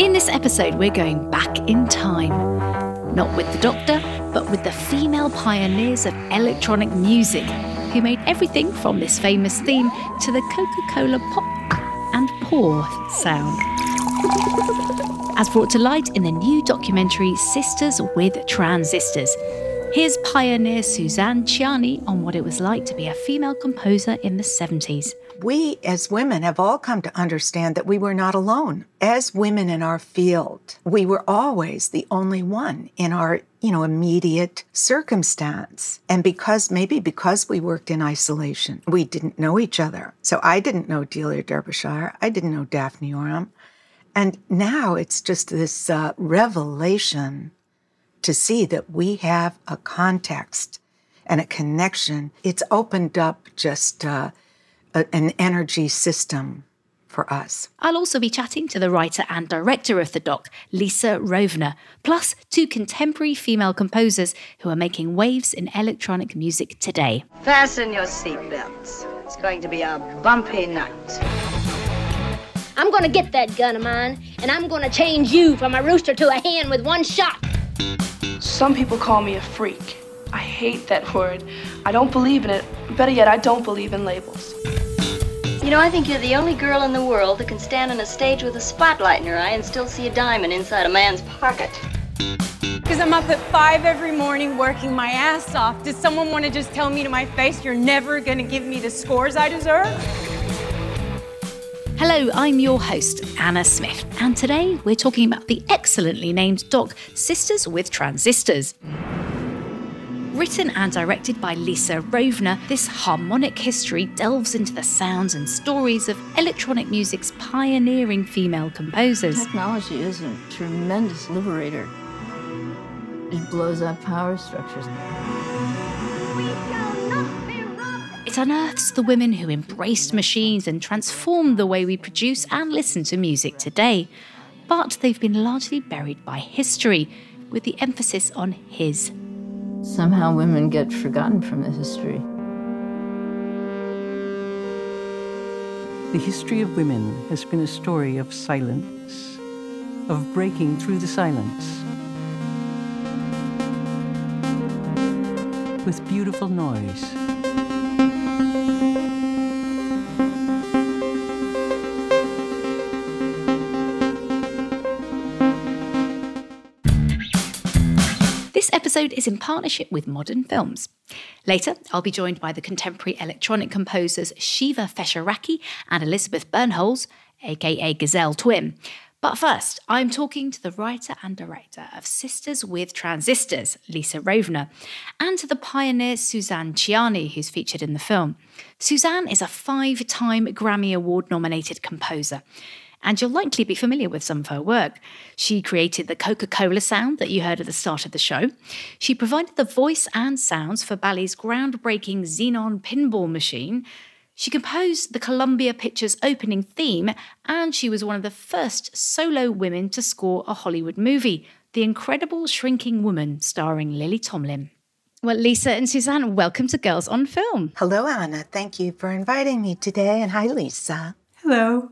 In this episode, we're going back in time. Not with the Doctor, but with the female pioneers of electronic music, who made everything from this famous theme to the Coca-Cola pop and pour sound. As brought to light in the new documentary Sisters with Transistors, here's pioneer Suzanne Ciani on what it was like to be a female composer in the 70s. We as women have all come to understand that we were not alone. As women in our field, we were always the only one in our, immediate circumstance. And because we worked in isolation, we didn't know each other. So I didn't know Delia Derbyshire. I didn't know Daphne Oram. And now it's just this revelation to see that we have a context and a connection. It's opened up just an energy system for us. I'll also be chatting to the writer and director of the doc, Lisa Rovner, plus two contemporary female composers who are making waves in electronic music today. Fasten your seatbelts. It's going to be a bumpy night. I'm going to get that gun of mine, and I'm going to change you from a rooster to a hen with one shot. Some people call me a freak. I hate that word. I don't believe in it. Better yet, I don't believe in labels. I think you're the only girl in the world that can stand on a stage with a spotlight in her eye and still see a diamond inside a man's pocket. Because I'm up at 5 every morning working my ass off. Does someone want to just tell me to my face, you're never going to give me the scores I deserve? Hello, I'm your host, Anna Smith, and today we're talking about the excellently named doc, Sisters with Transistors. Written and directed by Lisa Rovner, this harmonic history delves into the sounds and stories of electronic music's pioneering female composers. Technology is a tremendous liberator. It blows up power structures. It unearths the women who embraced machines and transformed the way we produce and listen to music today. But they've been largely buried by history, with the emphasis on his. Somehow women get forgotten from the history. The history of women has been a story of silence, of breaking through the silence, with beautiful noise. This episode is in partnership with Modern Films. Later, I'll be joined by the contemporary electronic composers Shiva Feshareki and Elizabeth Bernholz, aka Gazelle Twin. But first, I'm talking to the writer and director of Sisters with Transistors, Lisa Rovner, and to the pioneer Suzanne Ciani, who's featured in the film. Suzanne is a 5-time Grammy Award-nominated composer, and you'll likely be familiar with some of her work. She created the Coca-Cola sound that you heard at the start of the show. She provided the voice and sounds for Bally's groundbreaking Xenon pinball machine. She composed the Columbia Pictures opening theme, and she was one of the first solo women to score a Hollywood movie, The Incredible Shrinking Woman, starring Lily Tomlin. Well, Lisa and Suzanne, welcome to Girls on Film. Hello, Anna. Thank you for inviting me today, and hi, Lisa. Hello.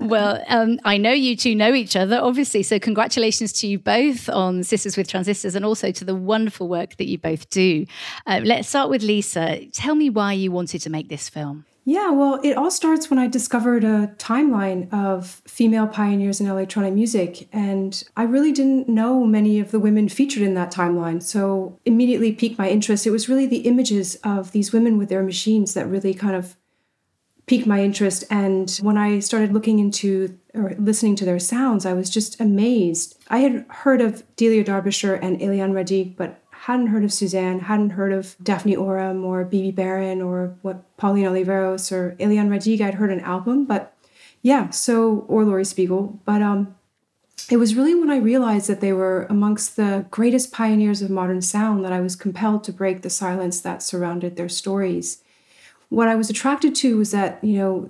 Well, I know you two know each other, obviously, so congratulations to you both on Sisters with Transistors and also to the wonderful work that you both do. Let's start with Lisa. Tell me why you wanted to make this film. Yeah, well, it all starts when I discovered a timeline of female pioneers in electronic music, and I really didn't know many of the women featured in that timeline, so immediately piqued my interest. It was really the images of these women with their machines that really kind of piqued my interest. And when I started looking into or listening to their sounds, I was just amazed. I had heard of Delia Derbyshire and Éliane Radigue, but hadn't heard of Suzanne, hadn't heard of Daphne Oram or Bibi Baron or what Pauline Oliveros or Éliane Radigue. I'd heard an album, or Laurie Spiegel. But it was really when I realized that they were amongst the greatest pioneers of modern sound that I was compelled to break the silence that surrounded their stories. What I was attracted to was that,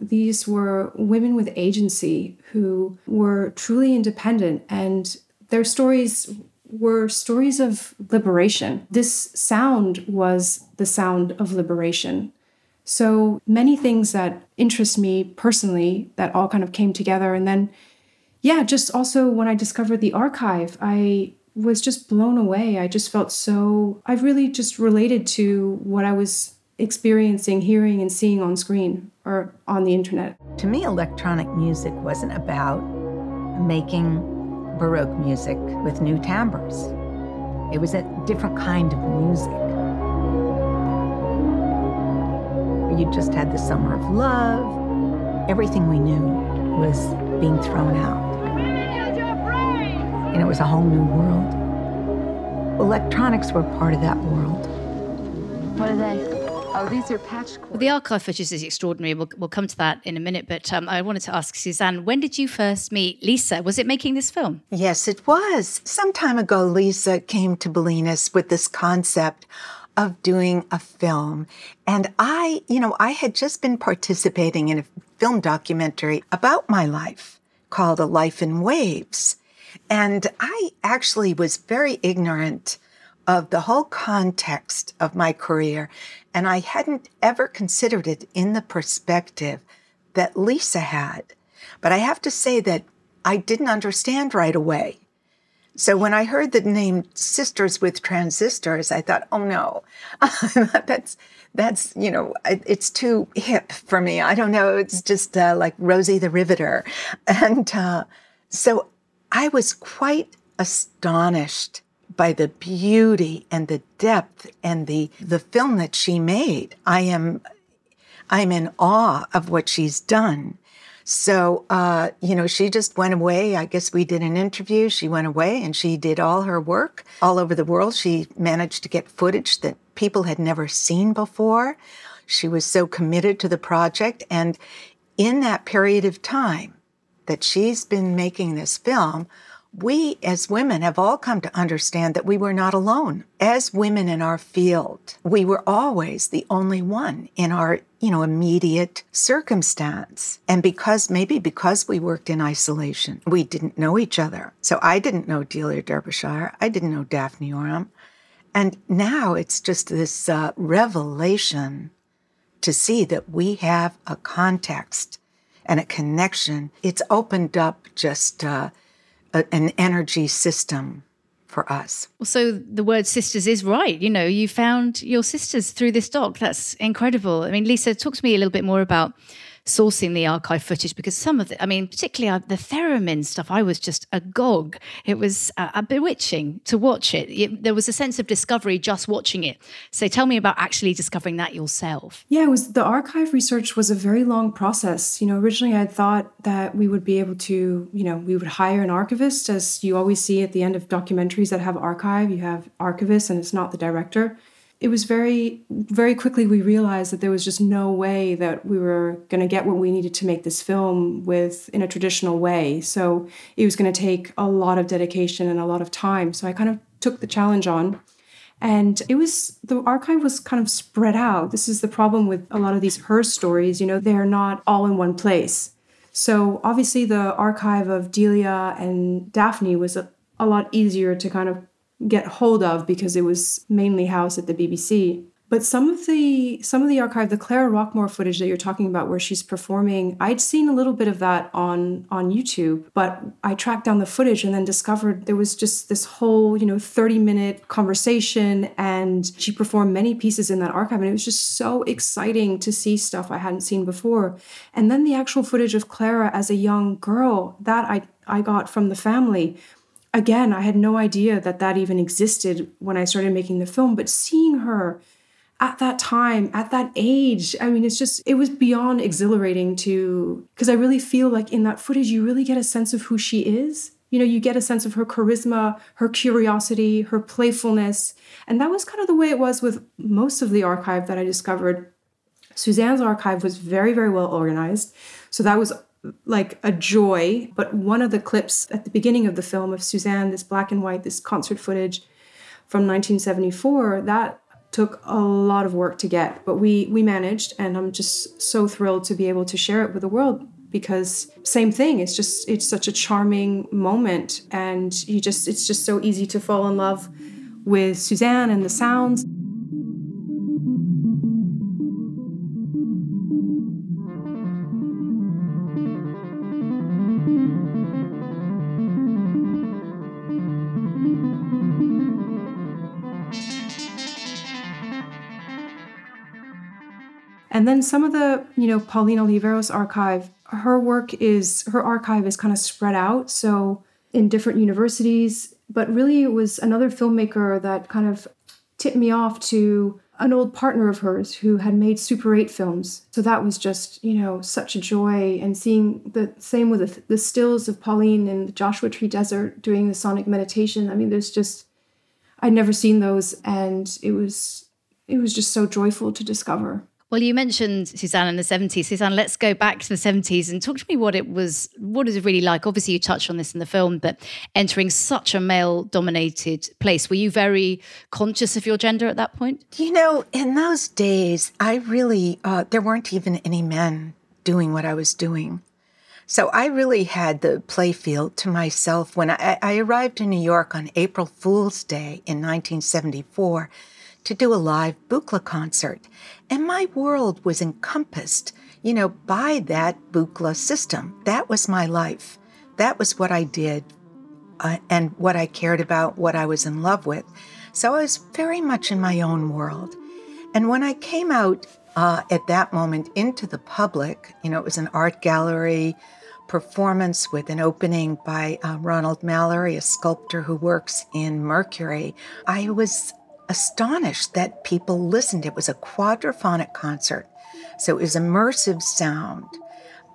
these were women with agency who were truly independent, and their stories were stories of liberation. This sound was the sound of liberation. So many things that interest me personally that all kind of came together. And then yeah, just also when I discovered the archive, I was just blown away. I just felt so, I really just related to what I was experiencing, hearing, and seeing on screen or on the internet. To me, electronic music wasn't about making Baroque music with new timbres. It was a different kind of music. You just had the summer of love. Everything we knew was being thrown out. And it was a whole new world. Electronics were part of that world. What are they? Oh, these are patch cords. Well, the archive footage is extraordinary. We'll come to that in a minute. But I wanted to ask Suzanne, when did you first meet Lisa? Was it making this film? Yes, it was. Some time ago, Lisa came to Bolinas with this concept of doing a film. And I had just been participating in a film documentary about my life called A Life in Waves. And I actually was very ignorant of the whole context of my career, and I hadn't ever considered it in the perspective that Lisa had. But I have to say that I didn't understand right away. So when I heard the name Sisters with Transistors, I thought, oh no, that's it's too hip for me. I don't know, it's just like Rosie the Riveter. And so I was quite astonished by the beauty and the depth and the film that she made. I'm in awe of what she's done. So, she just went away. I guess we did an interview. She went away and she did all her work all over the world. She managed to get footage that people had never seen before. She was so committed to the project. And in that period of time that she's been making this film, we as women have all come to understand that we were not alone. As women in our field, we were always the only one in our, immediate circumstance. And because we worked in isolation, we didn't know each other. So I didn't know Delia Derbyshire. I didn't know Daphne Oram. And now it's just this revelation to see that we have a context and a connection. It's opened up just an energy system for us. Well, so the word sisters is right. You found your sisters through this doc. That's incredible. I mean, Lisa, talk to me a little bit more about sourcing the archive footage, because some of it, particularly the theremin stuff, I was just agog. It was bewitching to watch it. There was a sense of discovery just watching it. So tell me about actually discovering that yourself. Yeah, it was, the archive research was a very long process. Originally I thought that we would be able to, we would hire an archivist, as you always see at the end of documentaries that have archive, you have archivists and it's not the director. It was very, very quickly we realized that there was just no way that we were going to get what we needed to make this film in a traditional way. So it was going to take a lot of dedication and a lot of time. So I kind of took the challenge on. And the archive was kind of spread out. This is the problem with a lot of these her stories, they're not all in one place. So obviously the archive of Delia and Daphne was a lot easier to kind of get hold of because it was mainly housed at the BBC. But some of the archive, the Clara Rockmore footage that you're talking about where she's performing, I'd seen a little bit of that on YouTube, but I tracked down the footage and then discovered there was just this whole, 30-minute conversation, and she performed many pieces in that archive, and it was just so exciting to see stuff I hadn't seen before. And then the actual footage of Clara as a young girl, that I got from the family. Again, I had no idea that even existed when I started making the film, but seeing her at that time, at that age, it was beyond exhilarating because I really feel like in that footage, you really get a sense of who she is. You get a sense of her charisma, her curiosity, her playfulness. And that was kind of the way it was with most of the archive that I discovered. Suzanne's archive was very, very well organized. So that was like a joy. But one of the clips at the beginning of the film of Suzanne, this black and white, this concert footage from 1974, that took a lot of work to get. But we managed, and I'm just so thrilled to be able to share it with the world because same thing, it's such a charming moment. And it's just so easy to fall in love with Suzanne and the sounds. And then some of the, you know, Pauline Oliveros archive, her archive is kind of spread out, so in different universities. But really it was another filmmaker that kind of tipped me off to an old partner of hers who had made Super 8 films. So that was just, you know, such a joy. And seeing the same with the stills of Pauline in the Joshua Tree Desert doing the sonic meditation. I mean, there's just, I'd never seen those. And it was just so joyful to discover. Well, you mentioned Suzanne in the 70s. Suzanne, let's go back to the 70s and talk to me what it was really like. Obviously, you touched on this in the film, but entering such a male-dominated place. Were you very conscious of your gender at that point? You know, in those days, I really, there weren't even any men doing what I was doing. So I really had the playfield to myself. When I arrived in New York on April Fool's Day in 1974, to do a live Buchla concert. And my world was encompassed, you know, by that Buchla system. That was my life. That was what I did and what I cared about, what I was in love with. So I was very much in my own world. And when I came out at that moment into the public, you know, it was an art gallery performance with an opening by Ronald Mallory, a sculptor who works in Mercury. I was astonished that people listened. It was a quadraphonic concert, so it was immersive sound.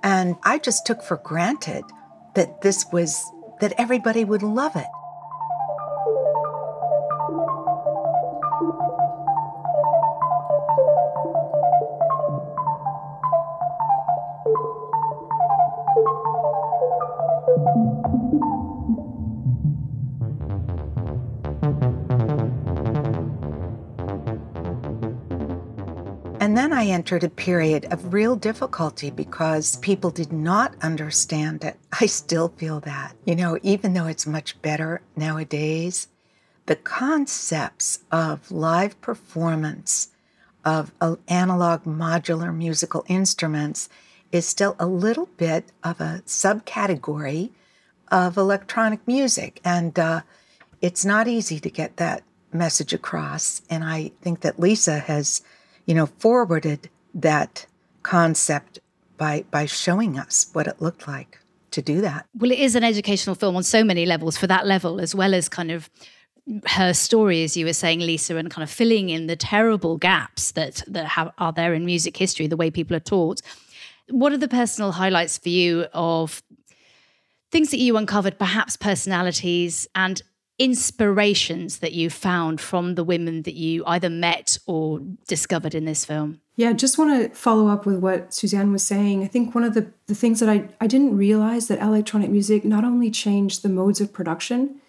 And I just took for granted that that everybody would love it. And then I entered a period of real difficulty because people did not understand it. I still feel that, you know, even though it's much better nowadays, the concepts of live performance of analog modular musical instruments is still a little bit of a subcategory of electronic music. And it's not easy to get that message across. And I think that Lisa has, you know, forwarded that concept by showing us what it looked like to do that. Well, it is an educational film on so many levels for that level, as well as kind of her story, as you were saying, Lisa, and kind of filling in the terrible gaps that are there in music history, the way people are taught. What are the personal highlights for you of things that you uncovered, perhaps personalities and inspirations that you found from the women that you either met or discovered in this film? Yeah, just want to follow up with what Suzanne was saying. I think one of the things that I didn't realize that electronic music not only changed the modes of production,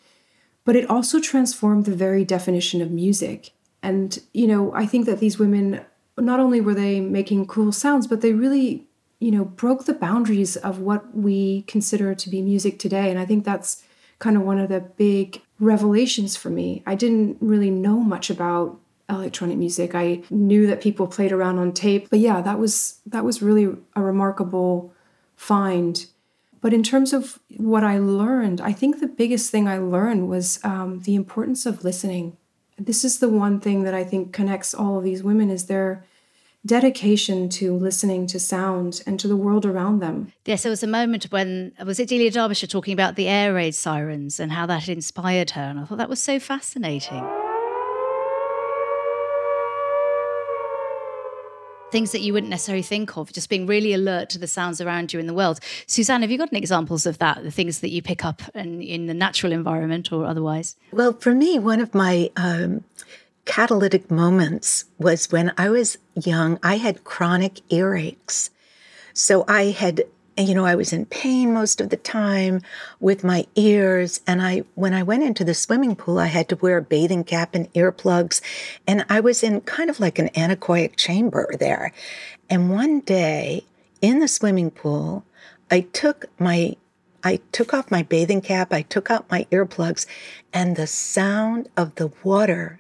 but it also transformed the very definition of music. And, you know, I think that these women, not only were they making cool sounds, but they really, you know, broke the boundaries of what we consider to be music today. And I think that's kind of one of the big revelations for me. I didn't really know much about electronic music. I knew that people played around on tape, but yeah, that was really a remarkable find. But in terms of what I learned, I think the biggest thing I learned was the importance of listening. This is the one thing that I think connects all of these women is their dedication to listening to sound and to the world around them. Yes, there was a moment when, was it Delia Derbyshire talking about the air raid sirens and how that had inspired her? And I thought that was so fascinating. Things that you wouldn't necessarily think of, just being really alert to the sounds around you in the world. Suzanne, have you got any examples of that, the things that you pick up in the natural environment or otherwise? Well, for me, one of my catalytic moments was when I was young, I had chronic earaches. So I had, you know, I was in pain most of the time with my ears. And when I went into the swimming pool, I had to wear a bathing cap and earplugs. And I was in kind of like an anechoic chamber there. And one day in the swimming pool, I took off my bathing cap, I took out my earplugs, and the sound of the water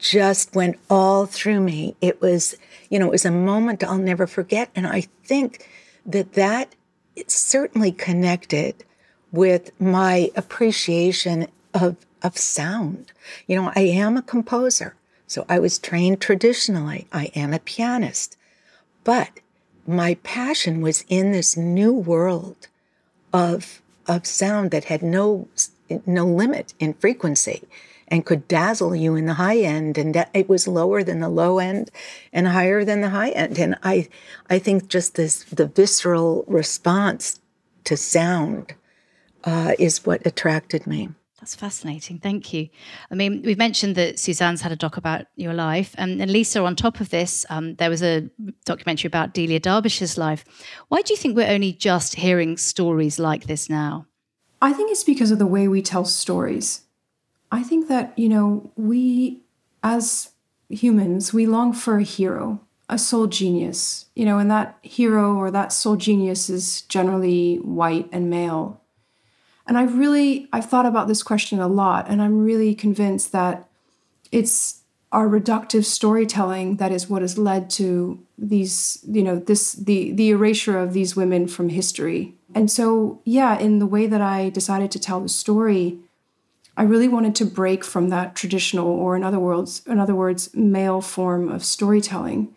just went all through me. It was, you know, it was a moment I'll never forget. And I think that it certainly connected with my appreciation of sound. You know, I am a composer, so I was trained traditionally. I am a pianist, But my passion was in this new world of sound that had no limit in frequency and could dazzle you in the high end. And that it was lower than the low end and higher than the high end. And I think just the visceral response to sound is what attracted me. That's fascinating. Thank you. I mean, we've mentioned that Suzanne's had a doc about your life. And Lisa, on top of this, there was a documentary about Delia Derbyshire's life. Why do you think we're only just hearing stories like this now? I think it's because of the way we tell stories. I think that, you know, we as humans, we long for a hero, a soul genius, you know, and that hero or that soul genius is generally white and male. And I've thought about this question a lot, and I'm really convinced that it's our reductive storytelling that is what has led to these, you know, the erasure of these women from history. And so, yeah, in the way that I decided to tell the story, I really wanted to break from that traditional, or in other words, male form of storytelling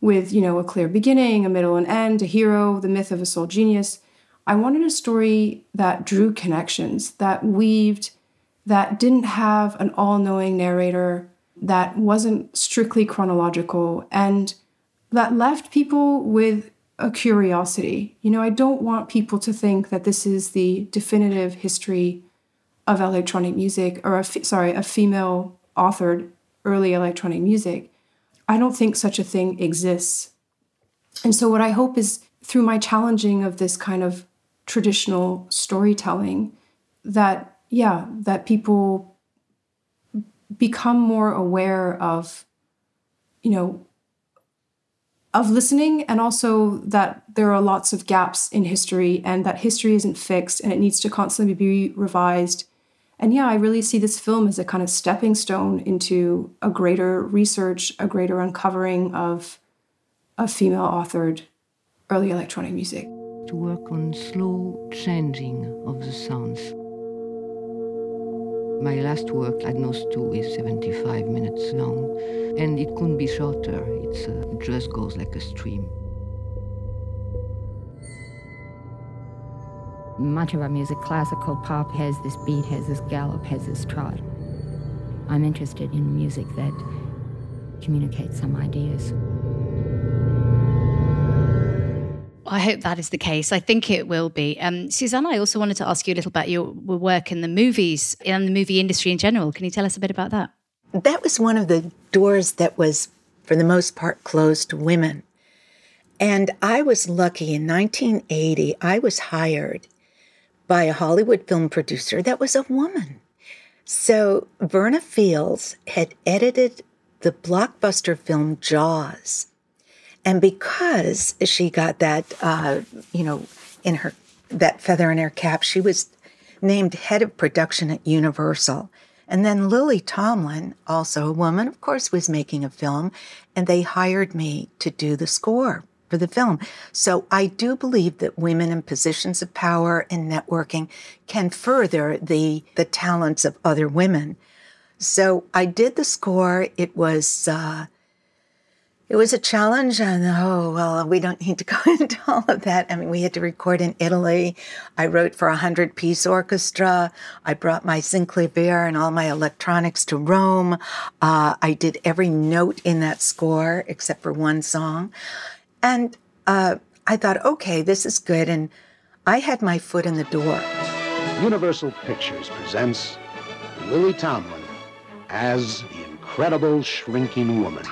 with, you know, a clear beginning, a middle and end, a hero, the myth of a soul genius. I wanted a story that drew connections, that weaved, that didn't have an all-knowing narrator, that wasn't strictly chronological, and that left people with a curiosity. You know, I don't want people to think that this is the definitive history of electronic music, or a female-authored early electronic music. I don't think such a thing exists. And so what I hope is, through my challenging of this kind of traditional storytelling, that, yeah, that people become more aware of, you know, of listening, and also that there are lots of gaps in history, and that history isn't fixed and it needs to constantly be revised. And yeah, I really see this film as a kind of stepping stone into a greater research, a greater uncovering of a female-authored early electronic music. To work on slow changing of the sounds. My last work, Adnos II, is 75 minutes long, and it couldn't be shorter. It just goes like a stream. Much of our music, classical, pop, has this beat, has this gallop, has this trot. I'm interested in music that communicates some ideas. I hope that is the case. I think it will be. Suzanne, I also wanted to ask you a little about your work in the movies and the movie industry in general. Can you tell us a bit about that? That was one of the doors that was, for the most part, closed to women. And I was lucky. In 1980, I was hired by a Hollywood film producer that was a woman. So Verna Fields had edited the blockbuster film Jaws. And because she got that, you know, in her, that feather in her cap, she was named head of production at Universal. And then Lily Tomlin, also a woman, of course, was making a film, and they hired me to do the score for the film. So I do believe that women in positions of power and networking can further the talents of other women. So I did the score. It was a challenge, and we don't need to go into all of that. I mean, we had to record in Italy. I wrote for a 100-piece orchestra. I brought my Synclavier and all my electronics to Rome. I did every note in that score except for one song. And I thought, okay, this is good, and I had my foot in the door. Universal Pictures presents Lily Tomlin as The Incredible Shrinking Woman.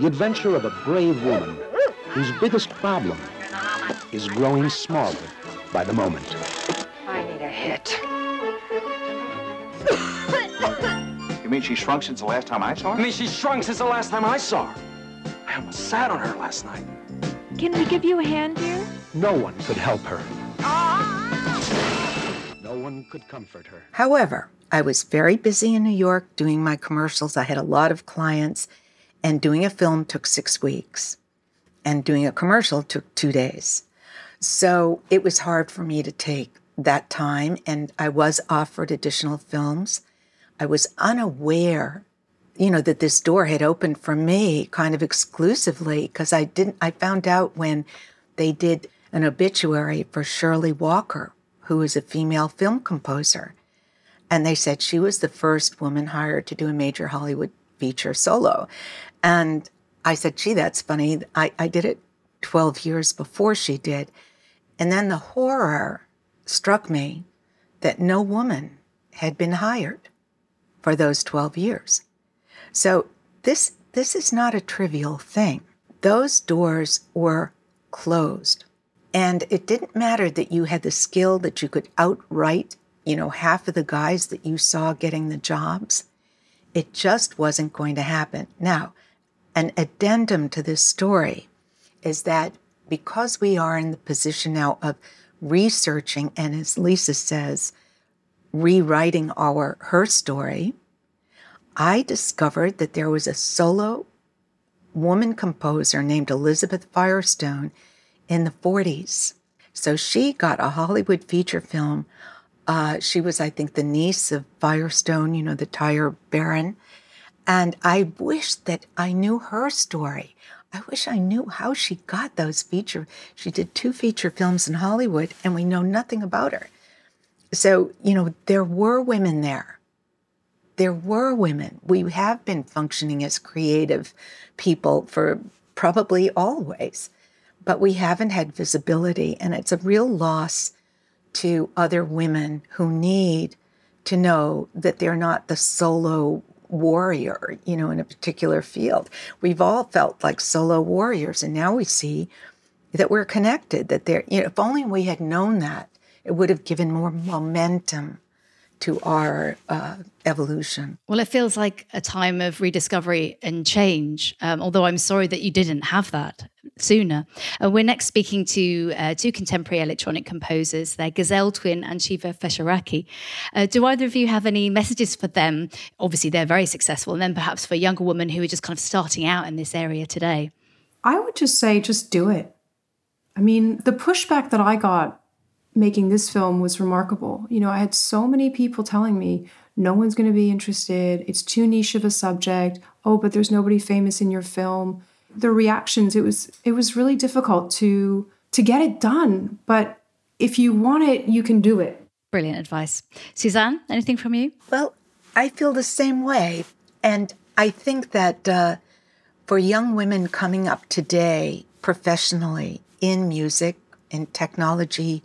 The adventure of a brave woman whose biggest problem is growing smaller by the moment. I need a hit. You mean she shrunk since the last time I saw her? I almost sat on her last night. Can we give you a hand, dear? No one could help her. No one could comfort her. However, I was very busy in New York doing my commercials. I had a lot of clients. And doing a film took 6 weeks, and doing a commercial took 2 days. So it was hard for me to take that time, and I was offered additional films. I was unaware you know, that this door had opened for me kind of exclusively, because I found out when they did an obituary for Shirley Walker, who was a female film composer. And they said she was the first woman hired to do a major Hollywood feature solo. And I said, gee, that's funny. I did it 12 years before she did. And then the horror struck me that no woman had been hired for those 12 years. So this is not a trivial thing. Those doors were closed. And it didn't matter that you had the skill, that you could outright, you know, half of the guys that you saw getting the jobs. It just wasn't going to happen. Now, an addendum to this story is that because we are in the position now of researching and, as Lisa says, rewriting her story, I discovered that there was a solo woman composer named Elizabeth Firestone in the 40s. So she got a Hollywood feature film. She was, I think, the niece of Firestone, you know, the tire baron. And I wish that I knew her story. I wish I knew how she got those feature. She did 2 feature films in Hollywood, and we know nothing about her. So, you know, there were women there. There were women. We have been functioning as creative people for probably always, but we haven't had visibility, and it's a real loss to other women who need to know that they're not the solo warrior, you know, in a particular field. We've all felt like solo warriors, and now we see that we're connected, that they're, you know, if only we had known that, it would have given more momentum to our evolution. Well, it feels like a time of rediscovery and change, although I'm sorry that you didn't have that sooner. We're next speaking to 2 contemporary electronic composers. They're Gazelle Twin and Shiva Feshareki. Do either of you have any messages for them? Obviously, they're very successful, and then perhaps for younger women who are just kind of starting out in this area today. I would just say, just do it. I mean, the pushback that I got making this film was remarkable. You know, I had so many people telling me, no one's going to be interested. It's too niche of a subject. Oh, but there's nobody famous in your film. The reactions, it was really difficult to get it done. But if you want it, you can do it. Brilliant advice. Suzanne, anything from you? Well, I feel the same way. And I think that for young women coming up today professionally in music, in technology,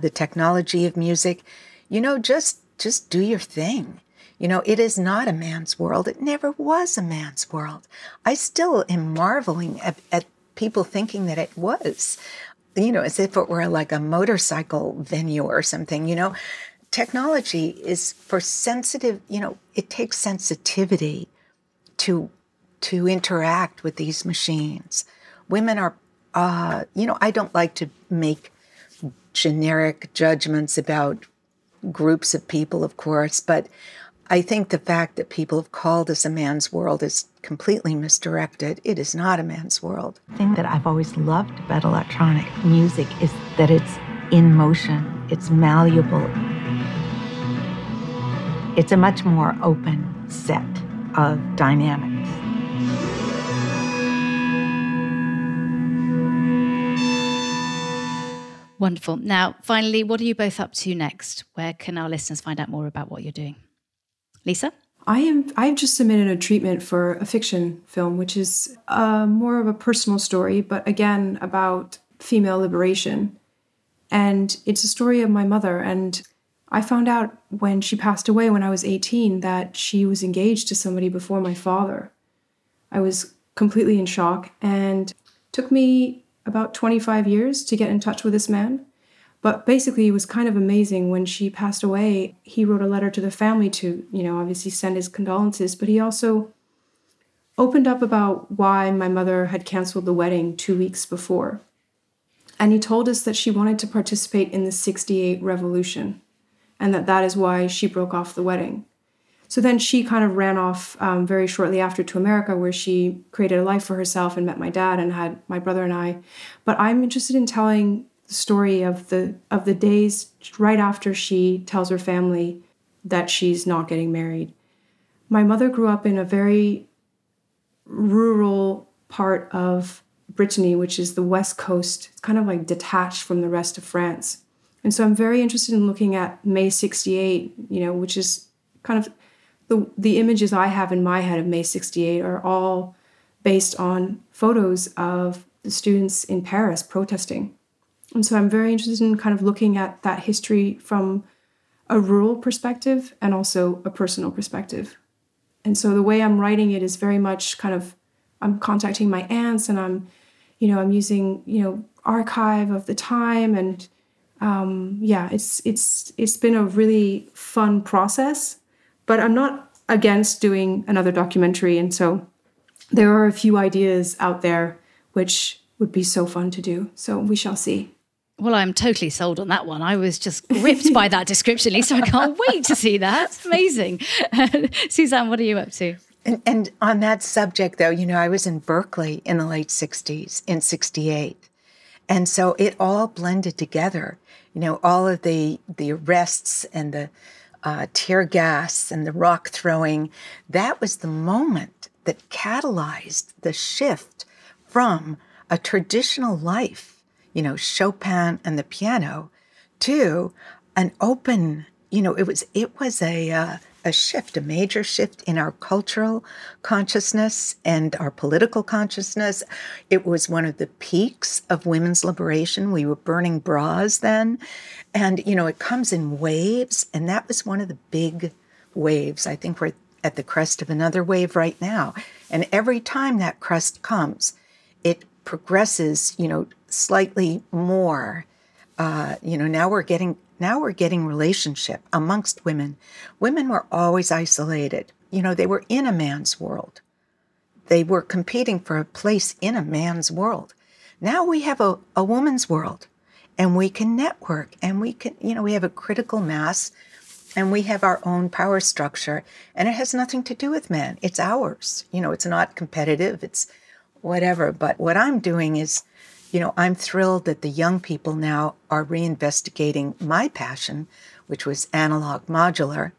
the technology of music, you know, just do your thing. You know, it is not a man's world. It never was a man's world. I still am marveling at people thinking that it was, you know, as if it were like a motorcycle venue or something. You know, technology is for sensitive, you know, it takes sensitivity to interact with these machines. Women are, you know, I don't like to make generic judgments about groups of people, of course, but I think the fact that people have called this a man's world is completely misdirected. It is not a man's world. The thing that I've always loved about electronic music is that it's in motion, it's malleable. It's a much more open set of dynamics. Wonderful. Now, finally, what are you both up to next? Where can our listeners find out more about what you're doing? Lisa? I've just submitted a treatment for a fiction film, which is more of a personal story, but again, about female liberation. And it's a story of my mother. And I found out when she passed away when I was 18 that she was engaged to somebody before my father. I was completely in shock, and took me about 25 years to get in touch with this man. But basically, it was kind of amazing. When she passed away, he wrote a letter to the family to, you know, obviously send his condolences, but he also opened up about why my mother had canceled the wedding 2 weeks before. And he told us that she wanted to participate in the '68 revolution, and that is why she broke off the wedding. So then she kind of ran off very shortly after to America, where she created a life for herself and met my dad and had my brother and I. But I'm interested in telling the story of the days right after she tells her family that she's not getting married. My mother grew up in a very rural part of Brittany, which is the west coast. It's kind of like detached from the rest of France. And so I'm very interested in looking at May 68, you know, which is kind of the images I have in my head of May 68 are all based on photos of the students in Paris protesting. And so I'm very interested in kind of looking at that history from a rural perspective and also a personal perspective. And so the way I'm writing it is very much kind of, I'm contacting my aunts and I'm using, archive of the time. And it's been a really fun process, but I'm not against doing another documentary. And so there are a few ideas out there which would be so fun to do. So we shall see. Well, I'm totally sold on that one. I was just gripped by that description, Lisa. I can't wait to see that. It's amazing. Suzanne, what are you up to? And on that subject, though, I was in Berkeley in the late 60s, in 68. And so it all blended together, all of the arrests and the tear gas and the rock throwing. That was the moment that catalyzed the shift from a traditional life, Chopin and the piano, to an open, it was a shift, a major shift in our cultural consciousness and our political consciousness. It was one of the peaks of women's liberation. We were burning bras then. And, it comes in waves. And that was one of the big waves. I think we're at the crest of another wave right now. And every time that crest comes, it progresses, slightly more. Now we're getting relationship amongst women. Women were always isolated. They were in a man's world. They were competing for a place in a man's world. Now we have a woman's world, and we can network, and we can, we have a critical mass, and we have our own power structure, and it has nothing to do with men. It's ours. It's not competitive. It's whatever. But what I'm doing is, I'm thrilled that the young people now are reinvestigating my passion, which was analog modular.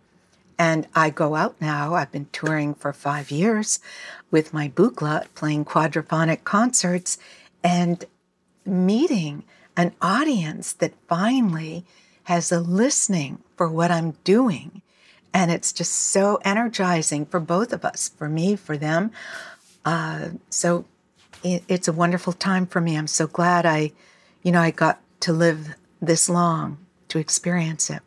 And I go out now. I've been touring for 5 years with my Buchla, playing quadraphonic concerts and meeting an audience that finally has a listening for what I'm doing. And it's just so energizing for both of us, for me, for them. So it's a wonderful time for me. I'm so glad I got to live this long to experience it.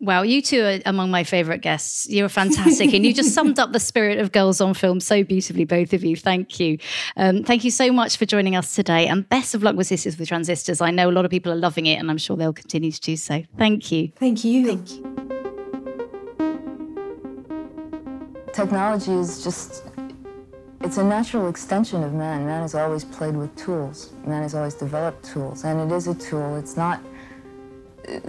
Wow, you two are among my favorite guests. You're fantastic. And you just summed up the spirit of Girls on Film so beautifully, both of you. Thank you. Thank you so much for joining us today. And best of luck with Sisters with Transistors. I know a lot of people are loving it, and I'm sure they'll continue to do so. Thank you. Thank you. Thank you. Technology is just... it's a natural extension of man. Man has always played with tools. Man has always developed tools. And it is a tool. It's not...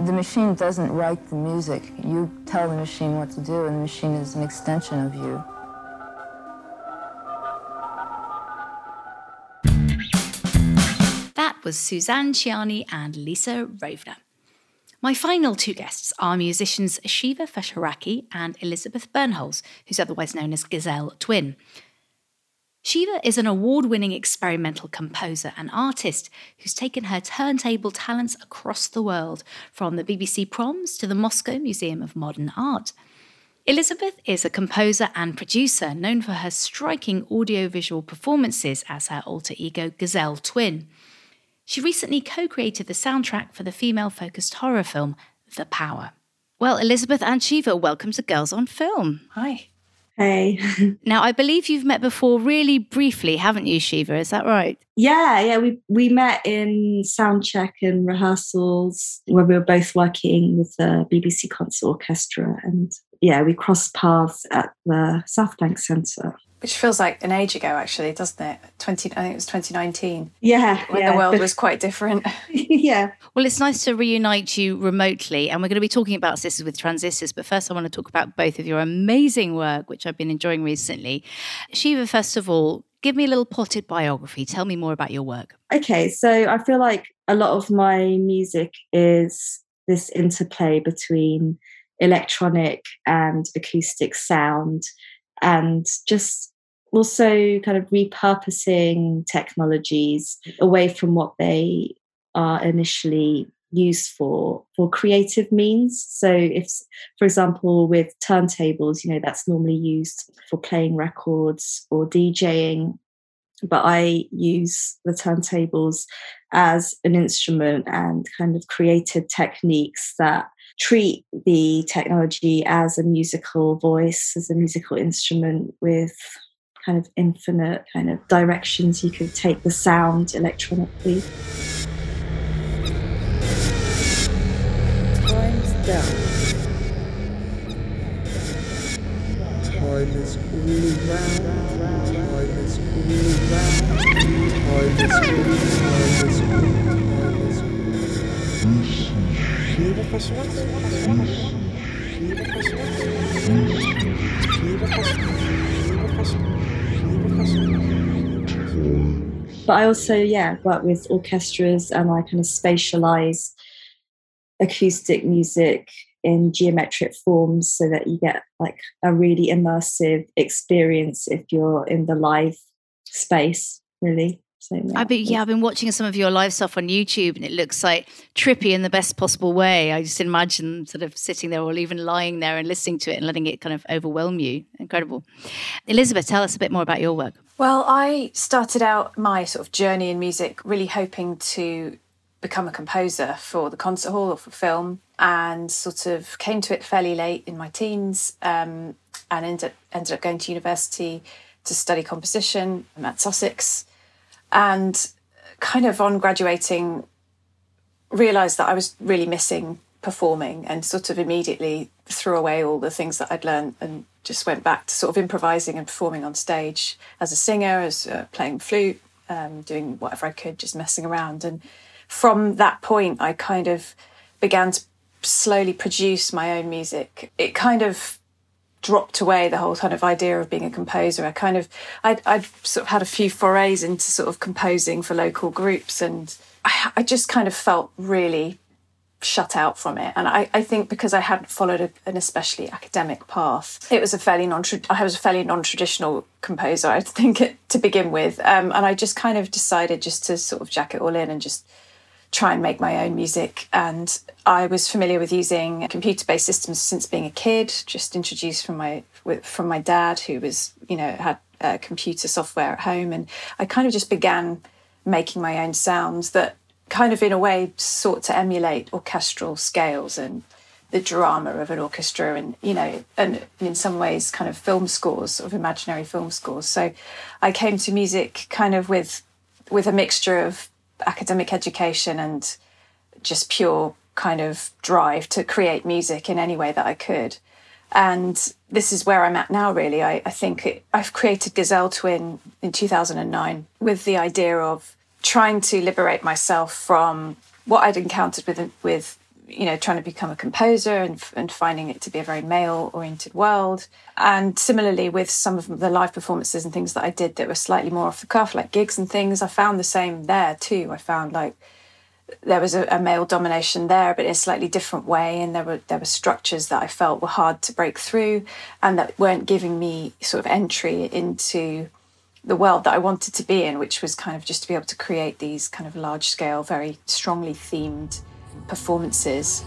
the machine doesn't write the music. You tell the machine what to do, and the machine is an extension of you. That was Suzanne Ciani and Lisa Rovner. My final two guests are musicians Shiva Feshareki and Elizabeth Bernholz, who's otherwise known as Gazelle Twin. Shiva is an award-winning experimental composer and artist who's taken her turntable talents across the world, from the BBC Proms to the Moscow Museum of Modern Art. Elizabeth is a composer and producer known for her striking audiovisual performances as her alter ego Gazelle Twin. She recently co-created the soundtrack for the female-focused horror film The Power. Well, Elizabeth and Shiva, welcome to Girls on Film. Hi. Hey. Now, I believe you've met before really briefly, haven't you, Shiva? Is that right? Yeah. We met in soundcheck and rehearsals when we were both working with the BBC Concert Orchestra. And yeah, we crossed paths at the South Bank Centre. Which feels like an age ago, actually, doesn't it? I think it was 2019. Yeah. When the world was quite different. Yeah. Well, it's nice to reunite you remotely. And we're going to be talking about Sisters with Transistors. But first, I want to talk about both of your amazing work, which I've been enjoying recently. Shiva, first of all, give me a little potted biography. Tell me more about your work. Okay. So I feel like a lot of my music is this interplay between electronic and acoustic sound, and just also kind of repurposing technologies away from what they are initially used for creative means. So if, for example, with turntables, you know, that's normally used for playing records or DJing, but I use the turntables as an instrument and kind of created techniques that treat the technology as a musical voice, as a musical instrument with kind of infinite kind of directions you could take the sound electronically. But I also, work with orchestras, and I kind of spatialize acoustic music in geometric forms so that you get like a really immersive experience if you're in the live space, really. So, yeah. I've been watching some of your live stuff on YouTube, and it looks like trippy in the best possible way. I just imagine sort of sitting there or even lying there and listening to it and letting it kind of overwhelm you. Incredible. Elizabeth, tell us a bit more about your work. Well, I started out my sort of journey in music really hoping to become a composer for the concert hall or for film, and sort of came to it fairly late in my teens, and ended up going to university to study composition at Sussex. And kind of on graduating, realised that I was really missing performing, and sort of immediately threw away all the things that I'd learned and just went back to sort of improvising and performing on stage as a singer, as playing flute, doing whatever I could, just messing around. And from that point, I kind of began to slowly produce my own music. It kind of dropped away the whole kind of idea of being a composer. I'd sort of had a few forays into sort of composing for local groups, and I just kind of felt really shut out from it. And I think because I hadn't followed an especially academic path, I was a fairly non-traditional composer, I think, to begin with. And I just kind of decided just to sort of jack it all in and just try and make my own music. And I was familiar with using computer-based systems since being a kid, just introduced from my dad, who was, had computer software at home. And I kind of just began making my own sounds that kind of, in a way, sought to emulate orchestral scales and the drama of an orchestra, and, and in some ways kind of film scores, sort of imaginary film scores. So I came to music kind of with a mixture of academic education and just pure kind of drive to create music in any way that I could. And this is where I'm at now, really. I think I've created Gazelle Twin in 2009 with the idea of trying to liberate myself from what I'd encountered with trying to become a composer and finding it to be a very male-oriented world. And similarly, with some of the live performances and things that I did that were slightly more off the cuff, like gigs and things, I found the same there too. I found like there was a male domination there, but in a slightly different way. And there were structures that I felt were hard to break through and that weren't giving me sort of entry into the world that I wanted to be in, which was kind of just to be able to create these kind of large-scale, very strongly themed performances.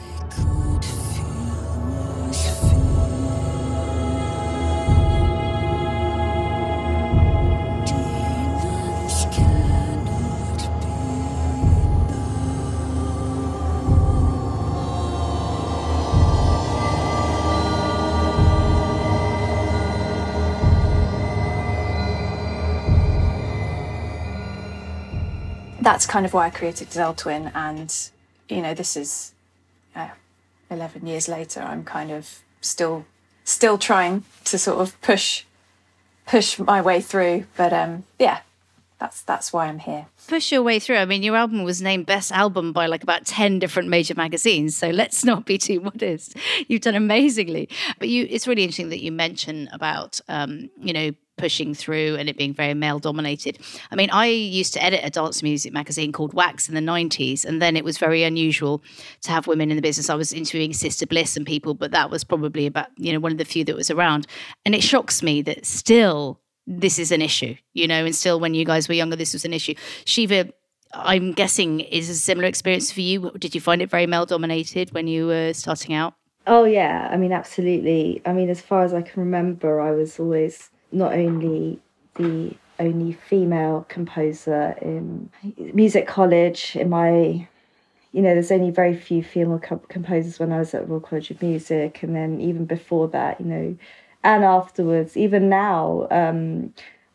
That's kind of why I created Gazelle Twin, and this is 11 years later. I'm kind of still trying to sort of push my way through. But that's why I'm here. Push your way through. I mean, your album was named Best Album by like about 10 different major magazines. So let's not be too modest. You've done amazingly. But it's really interesting that you mention about, pushing through and it being very male-dominated. I mean, I used to edit a dance music magazine called Wax in the 90s, and then it was very unusual to have women in the business. I was interviewing Sister Bliss and people, but that was probably about, you know, one of the few that was around. And it shocks me that still this is an issue, you know, and still when you guys were younger, this was an issue. Shiva, I'm guessing, is a similar experience for you. Did you find it very male-dominated when you were starting out? Oh, yeah. I mean, absolutely. I mean, as far as I can remember, I was always not only the only female composer in music college, in my, you know, there's only very few female composers when I was at Royal College of Music. And then even before that, you know, and afterwards, even now,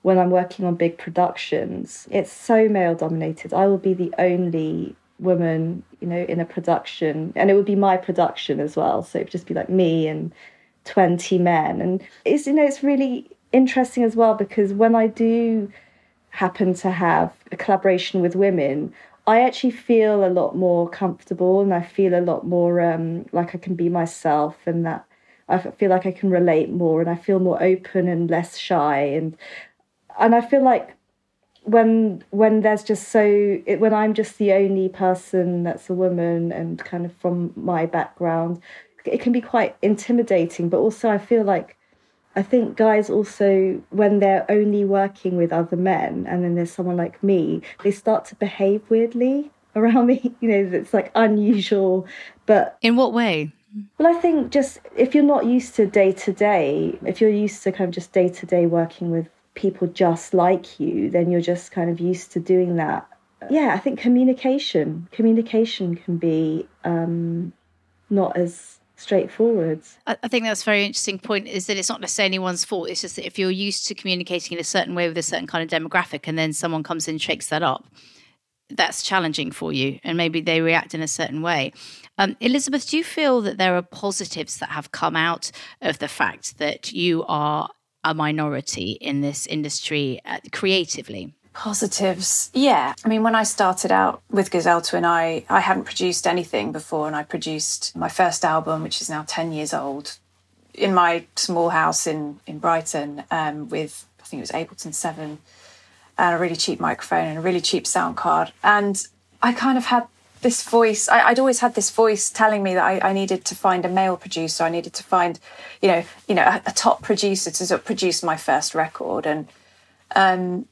when I'm working on big productions, it's so male dominated. I will be the only woman, you know, in a production, and it would be my production as well. So it would just be like me and 20 men. And it's, you know, it's really interesting as well, because when I do happen to have a collaboration with women, I actually feel a lot more comfortable, and I feel a lot more like I can be myself, and that I feel like I can relate more, and I feel more open and less shy. And I feel like when there's just when I'm just the only person that's a woman and kind of from my background, it can be quite intimidating. But also I feel like, I think guys also, when they're only working with other men and then there's someone like me, they start to behave weirdly around me. You know, it's like unusual. But in what way? Well, I think just if you're not used to day-to-day, if you're used to kind of just day-to-day working with people just like you, then you're just kind of used to doing that. Yeah, I think communication can be not as straightforward. I think that's a very interesting point, is that it's not necessarily anyone's fault. It's just that if you're used to communicating in a certain way with a certain kind of demographic, and then someone comes in and shakes that up, that's challenging for you, and maybe they react in a certain way. Elizabeth, do you feel that there are positives that have come out of the fact that you are a minority in this industry creatively? Positives, yeah. I mean, when I started out with Gazelle Twin, I hadn't produced anything before, and I produced my first album, which is now 10 years old, in my small house in Brighton with, I think it was Ableton 7, and a really cheap microphone and a really cheap sound card. And I kind of had this voice, I'd always had this voice telling me that I needed to find a male producer, I needed to find, you know, a top producer to sort of produce my first record. And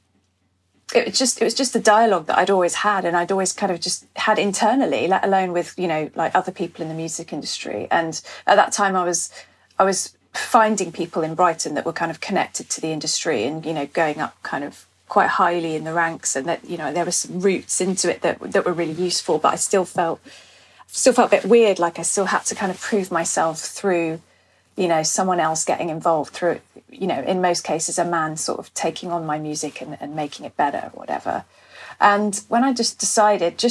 it was just the dialogue that I'd always had, and I'd always kind of just had internally, let alone with, you know, like other people in the music industry. And at that time I was finding people in Brighton that were kind of connected to the industry and, you know, going up kind of quite highly in the ranks, and that, you know, there were some roots into it that were really useful. But I still felt a bit weird, like I still had to kind of prove myself through, you know, someone else getting involved, through, you know, in most cases a man sort of taking on my music and making it better or whatever. And when I just decided,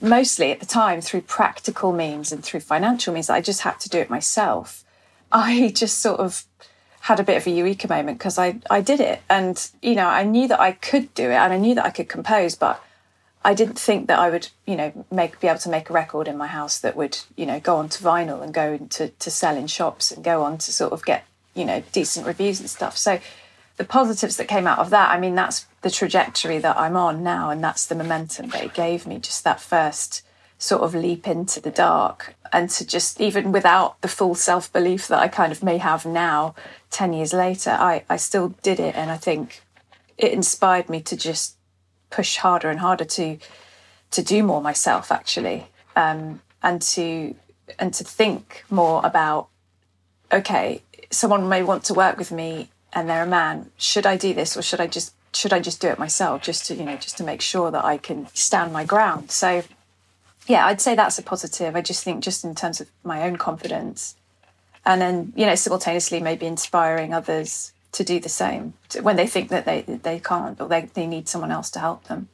mostly at the time through practical means and through financial means, that I just had to do it myself, I just sort of had a bit of a eureka moment, because I did it. And, you know, I knew that I could do it and I knew that I could compose, but I didn't think that I would, you know, be able to make a record in my house that would, you know, go on to vinyl and go to sell in shops and go on to sort of get, you know, decent reviews and stuff. So the positives that came out of that, I mean, that's the trajectory that I'm on now, and that's the momentum that it gave me, just that first sort of leap into the dark, and to just, even without the full self-belief that I kind of may have now, 10 years later, I still did it. And I think it inspired me to just push harder and harder to do more myself, actually, and to think more about, okay, someone may want to work with me and they're a man, should I do this, or should I just do it myself, just to make sure that I can stand my ground? So yeah, I'd say that's a positive. I just think, just in terms of my own confidence, and then, you know, simultaneously maybe inspiring others to do the same when they think that they can't, or they need someone else to help them.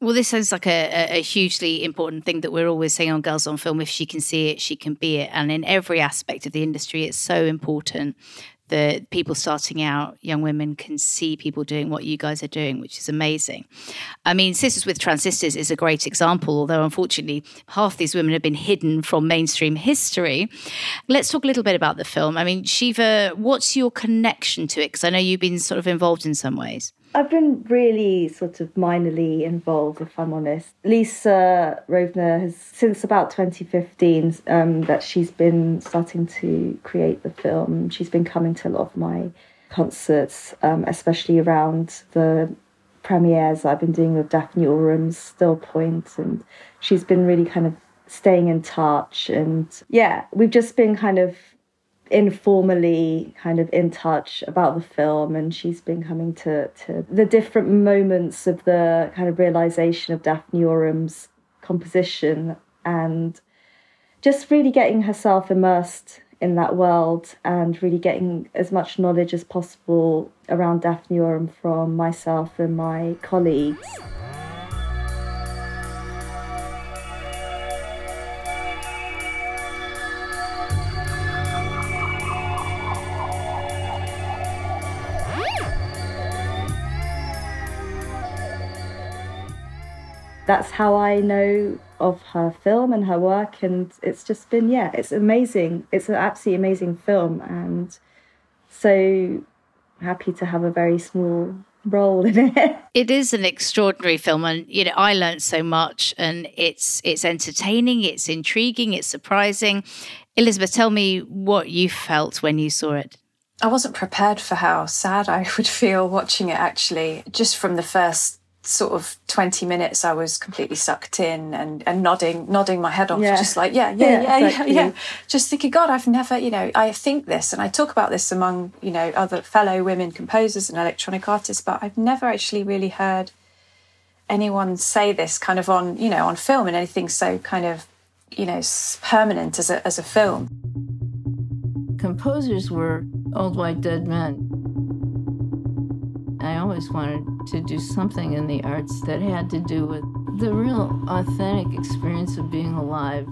Well, this sounds like a hugely important thing that we're always saying on Girls on Film: if she can see it, she can be it. And in every aspect of the industry, it's so important that people starting out, young women, can see people doing what you guys are doing, which is amazing. I mean, Sisters with Transistors is a great example, although unfortunately half these women have been hidden from mainstream history. Let's talk a little bit about the film. I mean, Shiva, what's your connection to it? Because I know you've been sort of involved in some ways. I've been really sort of minorly involved, if I'm honest. Lisa Rovner has, since about 2015, that she's been starting to create the film, she's been coming to a lot of my concerts, especially around the premieres I've been doing with Daphne Oram's Still Point, and she's been really kind of staying in touch. And yeah, we've just been kind of informally kind of in touch about the film, and she's been coming to the different moments of the kind of realisation of Daphne Oram's composition and just really getting herself immersed in that world and really getting as much knowledge as possible around Daphne Oram from myself and my colleagues. That's how I know of her film and her work, and it's just been, yeah, it's amazing. It's an absolutely amazing film, and so happy to have a very small role in it. It is an extraordinary film, and you know, I learned so much, and it's entertaining, it's intriguing, it's surprising. Elizabeth, tell me what you felt when you saw it. I wasn't prepared for how sad I would feel watching it, actually. Just from the first sort of 20 minutes I was completely sucked in and nodding my head off, just like exactly. Just thinking, God, I've never, you know, I think this and I talk about this among, you know, other fellow women composers and electronic artists, but I've never actually really heard anyone say this kind of on, you know, on film, and anything so kind of, you know, permanent as a film. Composers were old white dead men. I always wanted to do something in the arts that had to do with the real authentic experience of being alive.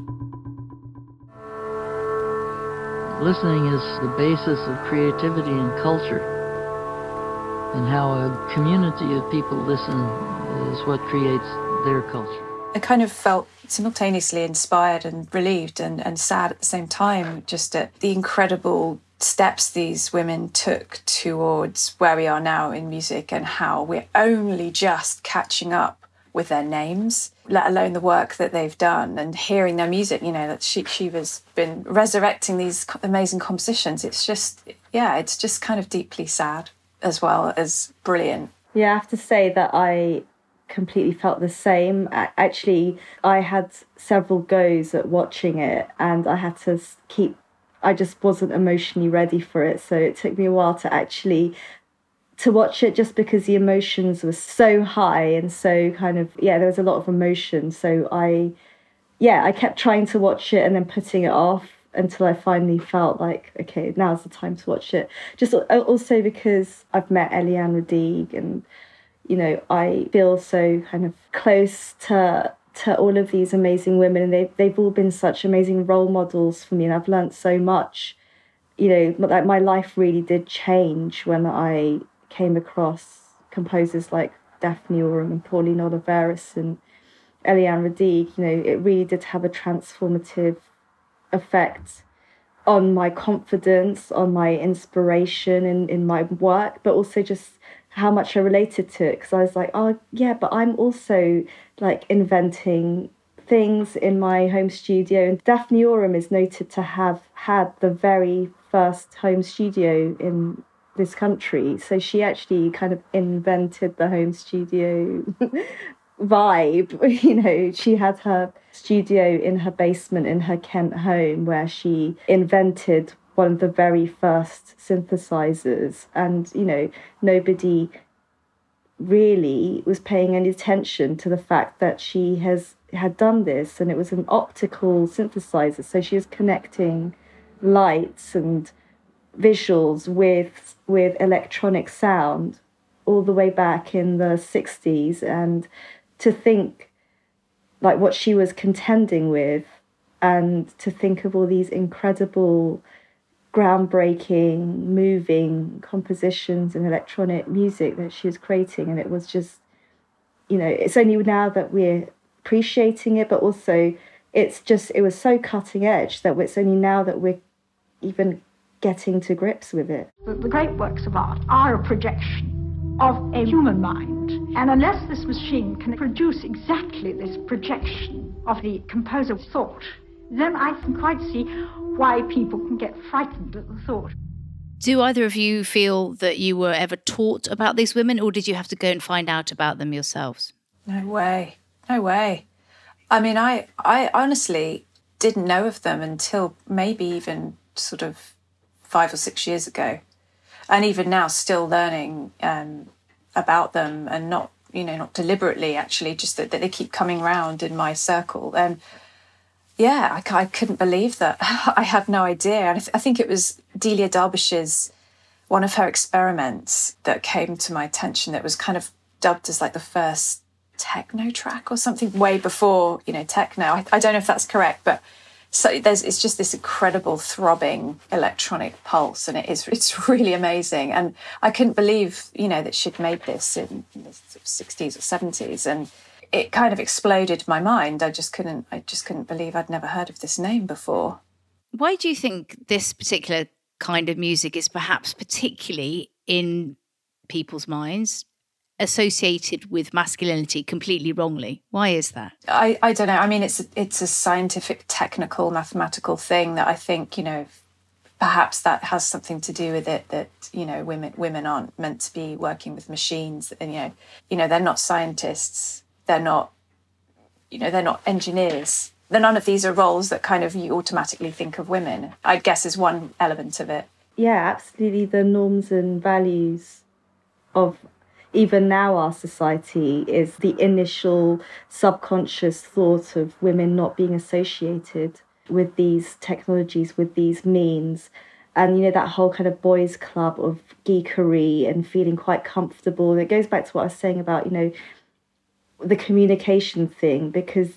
Listening is the basis of creativity and culture. And how a community of people listen is what creates their culture. I kind of felt simultaneously inspired and relieved and sad at the same time, just at the incredible steps these women took towards where we are now in music, and how we're only just catching up with their names, let alone the work that they've done, and hearing their music, you know, that Shiva's been resurrecting these amazing compositions. It's just, yeah, it's just kind of deeply sad as well as brilliant. Yeah, I have to say that I completely felt the same. Actually, I had several goes at watching it, and I had to I just wasn't emotionally ready for it. So it took me a while to actually watch it, just because the emotions were so high and so kind of, yeah, there was a lot of emotion. So I kept trying to watch it and then putting it off until I finally felt like, okay, now's the time to watch it. Just also because I've met Éliane Radigue, and, you know, I feel so kind of close to all of these amazing women, and they've all been such amazing role models for me, and I've learned so much. You know, like my life really did change when I came across composers like Daphne Oram and Pauline Oliveros and Éliane Radigue. You know, it really did have a transformative effect on my confidence, on my inspiration in my work, but also just how much I related to it, because I was like, oh yeah, but I'm also like inventing things in my home studio. And Daphne Oram is noted to have had the very first home studio in this country. So she actually kind of invented the home studio vibe. You know, she had her studio in her basement in her Kent home, where she invented one of the very first synthesizers, and, you know, nobody really was paying any attention to the fact that she had done this, and it was an optical synthesizer. So she was connecting lights and visuals with electronic sound all the way back in the 60s, and to think like what she was contending with, and to think of all these incredible groundbreaking, moving compositions and electronic music that she was creating. And it was just, you know, it's only now that we're appreciating it, but also it's just, it was so cutting edge that it's only now that we're even getting to grips with it. The great works of art are a projection of a human mind. And unless this machine can produce exactly this projection of the composer's thought, then I can quite see why people can get frightened at the thought. Do either of you feel that you were ever taught about these women, or did you have to go and find out about them yourselves? No way. No way. I mean, I honestly didn't know of them until maybe even sort of 5 or 6 years ago. And even now, still learning about them, and not, you know, not deliberately, actually, just that they keep coming round in my circle. And yeah, I couldn't believe that. I had no idea. And I think it was Delia Derbyshire's, one of her experiments that came to my attention, that was kind of dubbed as like the first techno track or something, way before, you know, techno. I don't know if that's correct, but so it's just this incredible throbbing electronic pulse, and it's really amazing. And I couldn't believe, you know, that she'd made this in the 60s or 70s, and it kind of exploded my mind. I just couldn't believe I'd never heard of this name before. Why do you think this particular kind of music is perhaps particularly in people's minds associated with masculinity completely wrongly? Why is that? I don't know. I mean, it's a scientific, technical, mathematical thing that I think, you know, perhaps that has something to do with it, that, you know, women aren't meant to be working with machines, and, you know, they're not scientists. They're not, you know, they're not engineers. None of these are roles that kind of you automatically think of women, I guess, is one element of it. Yeah, absolutely. The norms and values of even now our society is the initial subconscious thought of women not being associated with these technologies, with these means. And, you know, that whole kind of boys' club of geekery and feeling quite comfortable. And it goes back to what I was saying about, you know, the communication thing, because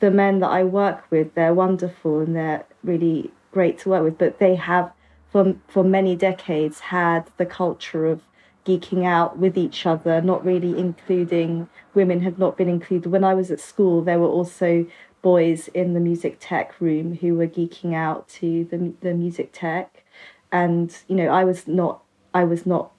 the men that I work with, they're wonderful and they're really great to work with, but they have for many decades had the culture of geeking out with each other, not really including women, have not been included. When I was at school, there were also boys in the music tech room who were geeking out to the music tech, and, you know, I was not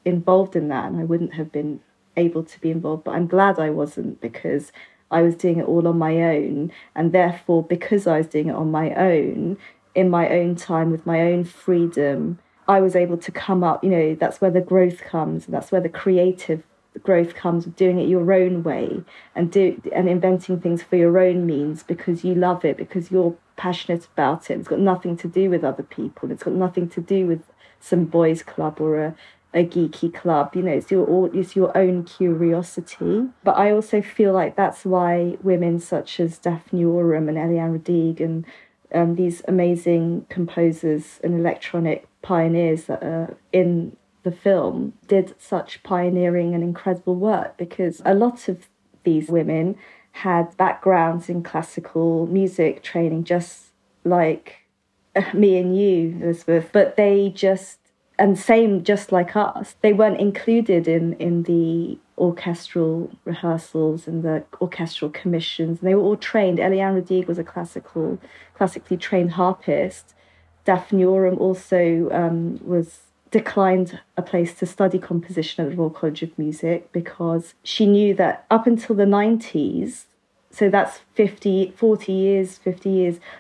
involved in that, and I wouldn't have been able to be involved, but I'm glad I wasn't, because I was doing it all on my own. And therefore, because I was doing it on my own, in my own time, with my own freedom, I was able to come up, you know, that's where the growth comes, and that's where the creative growth comes, of doing it your own way and inventing things for your own means, because you love it, because you're passionate about it. It's got nothing to do with other people. It's got nothing to do with some boys' club or a geeky club. You know, it's your own curiosity. But I also feel like that's why women such as Daphne Oram and Éliane Radigue and these amazing composers and electronic pioneers that are in the film did such pioneering and incredible work, because a lot of these women had backgrounds in classical music training, just like me and you, Elizabeth, but they just, and same just like us, they weren't included in the orchestral rehearsals and the orchestral commissions. And they were all trained. Éliane Radigue was a classically trained harpist. Daphne Oram also declined a place to study composition at the Royal College of Music, because she knew that up until the 90s, so that's 50 years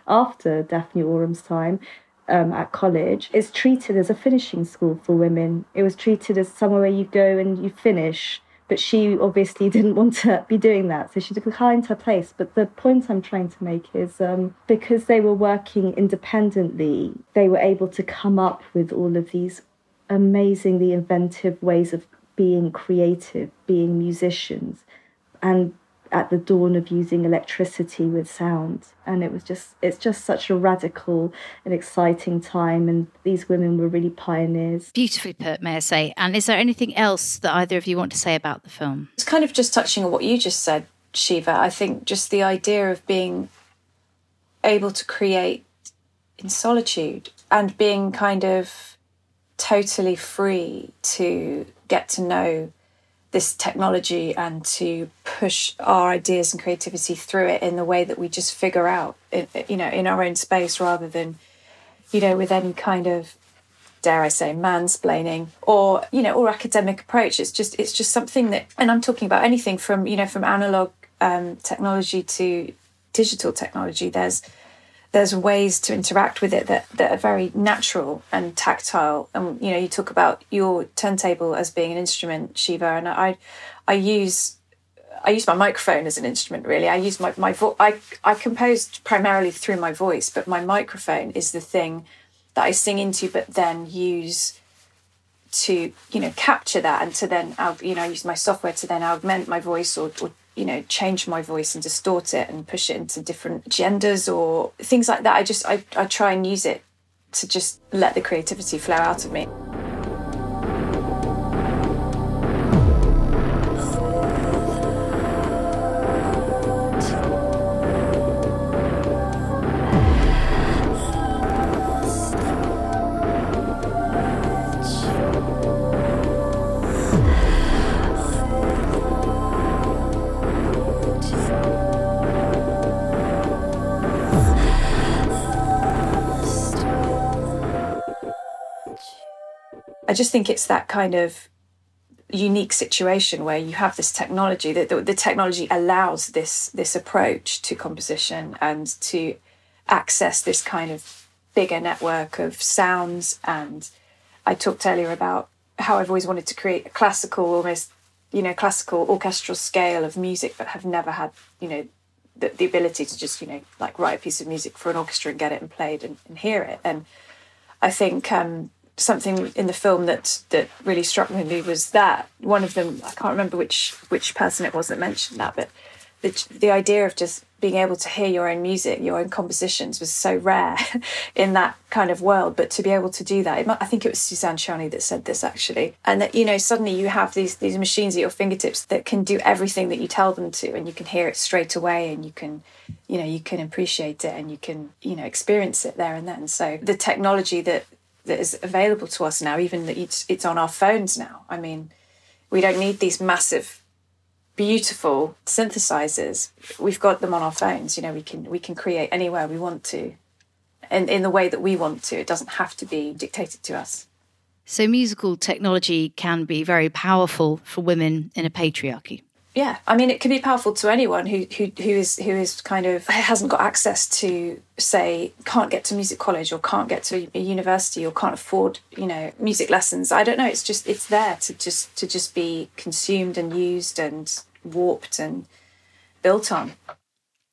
after Daphne Oram's time, at college, it's treated as a finishing school for women. It was treated as somewhere where you go and you finish, but she obviously didn't want to be doing that, so she declined her place. But the point I'm trying to make is because they were working independently, they were able to come up with all of these amazingly inventive ways of being creative, being musicians, and at the dawn of using electricity with sound. And it's just such a radical and exciting time, and these women were really pioneers. Beautifully put, may I say. And is there anything else that either of you want to say about the film? It's kind of just touching on what you just said, Shiva. I think just the idea of being able to create in solitude and being kind of totally free to get to know this technology and to push our ideas and creativity through it in the way that we just figure out, you know, in our own space rather than, you know, with any kind of, dare I say, mansplaining or, you know, or academic approach. It's just something that, and I'm talking about anything from, you know, from analog technology to digital technology. There's ways to interact with it that are very natural and tactile. And, you know, you talk about your turntable as being an instrument, Shiva, and I use my microphone as an instrument, really. I use my voice. I composed primarily through my voice, but my microphone is the thing that I sing into, but then use to, you know, capture that and to then, you know, I use my software to then augment my voice or you know, change my voice and distort it and push it into different genders or things like that. I try and use it to just let the creativity flow out of me. I just think it's that kind of unique situation where you have this technology that the technology allows this approach to composition and to access this kind of bigger network of sounds. And I talked earlier about how I've always wanted to create a classical, almost, you know, classical orchestral scale of music, but have never had, you know, the ability to just, you know, like write a piece of music for an orchestra and get it and played and hear it. And I think something in the film that really struck me was that one of them, I can't remember which person it was that mentioned that, but the idea of just being able to hear your own music, your own compositions was so rare in that kind of world. But to be able to do that, I think it was Suzanne Ciani that said this actually, and that, you know, suddenly you have these machines at your fingertips that can do everything that you tell them to, and you can hear it straight away, and you can, you know, you can appreciate it, and you can, you know, experience it there and then. So the technology that is available to us now, even that it's on our phones now. I mean, we don't need these massive, beautiful synthesizers. We've got them on our phones. You know, we can create anywhere we want to, and in the way that we want to. It doesn't have to be dictated to us. So musical technology can be very powerful for women in a patriarchy. Yeah, I mean, it can be powerful to anyone who is kind of hasn't got access to, say, can't get to music college or can't get to a university or can't afford, you know, music lessons. I don't know. It's just there to just be consumed and used and warped and built on.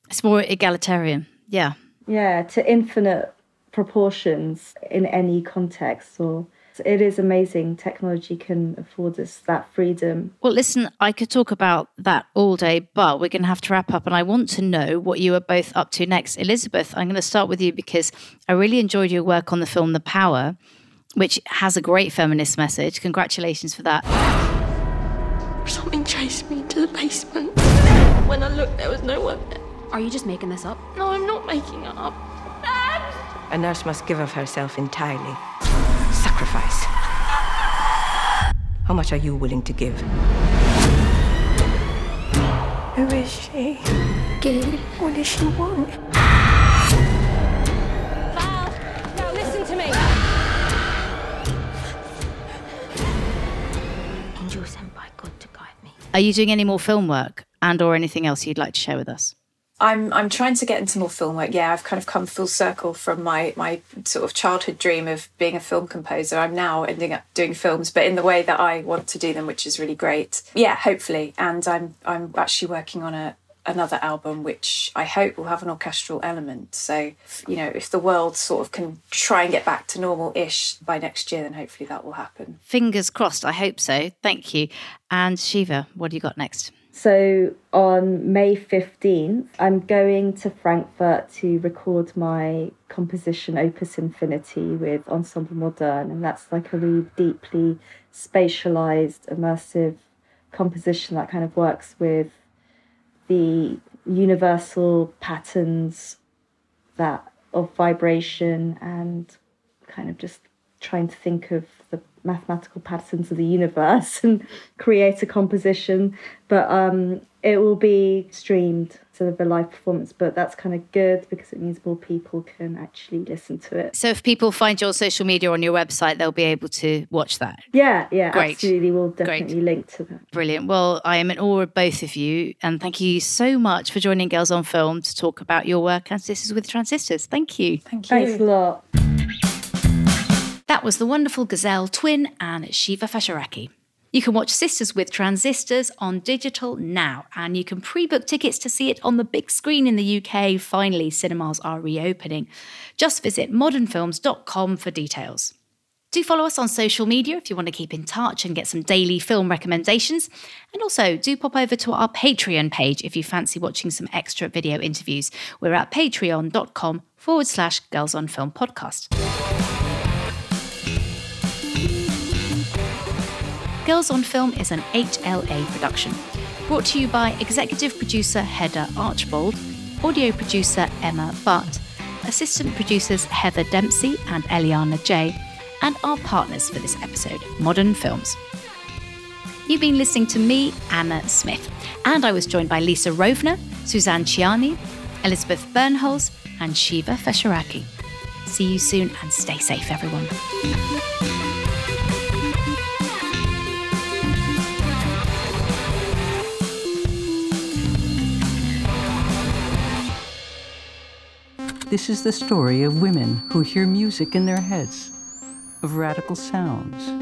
It's more egalitarian. Yeah. Yeah, to infinite proportions in any context or. It is amazing. Technology can afford us that freedom. Well, listen, I could talk about that all day, but we're going to have to wrap up. And I want to know what you are both up to next. Elizabeth, I'm going to start with you because I really enjoyed your work on the film The Power, which has a great feminist message. Congratulations for that. Something chased me to the basement. When I looked, there was no one there. Are you just making this up? No, I'm not making it up. A nurse must give of herself entirely. Sacrifice. How much are you willing to give? Who is she? Gay. What does she want? Val, now listen to me. Angel sent by God to guide me. Are you doing any more film work and or anything else you'd like to share with us? I'm trying to get into more film work. Yeah, I've kind of come full circle from my sort of childhood dream of being a film composer. I'm now ending up doing films, but in the way that I want to do them, which is really great. Yeah, hopefully. And I'm actually working on another album, which I hope will have an orchestral element. So, you know, if the world sort of can try and get back to normal-ish by next year, then hopefully that will happen. Fingers crossed. I hope so. Thank you. And Shiva, what do you got next? So on May 15th, I'm going to Frankfurt to record my composition Opus Infinity with Ensemble Modern. And that's like a really deeply spatialized, immersive composition that kind of works with the universal patterns that of vibration and kind of just trying to think of the mathematical patterns of the universe and create a composition. But it will be streamed, sort of a live performance, but that's kind of good because it means more people can actually listen to it. So if people find your social media on your website, they'll be able to watch that? Yeah, great. Absolutely. We'll definitely link to that. Brilliant. Well, I am in awe of both of you, and thank you so much for joining Girls on Film to talk about your work and Sisters with Transistors. Thank you. Thank you. Thanks a lot. That was the wonderful Gazelle Twin and Shiva Feshareki. You can watch Sisters with Transistors on digital now, and you can pre-book tickets to see it on the big screen in the UK. Finally, cinemas are reopening. Just visit modernfilms.com for details. Do follow us on social media if you want to keep in touch and get some daily film recommendations. And also do pop over to our Patreon page if you fancy watching some extra video interviews. We're at patreon.com/Girls on Film Podcast. Girls on Film is an HLA production, brought to you by executive producer Hedda Archbold, audio producer Emma Butt, assistant producers Heather Dempsey and Eliana J, and our partners for this episode, Modern Films. You've been listening to me, Anna Smith, and I was joined by Lisa Rovner, Suzanne Ciani, Elizabeth Bernholz, and Shiva Feshareki. See you soon and stay safe, everyone. This is the story of women who hear music in their heads, of radical sounds.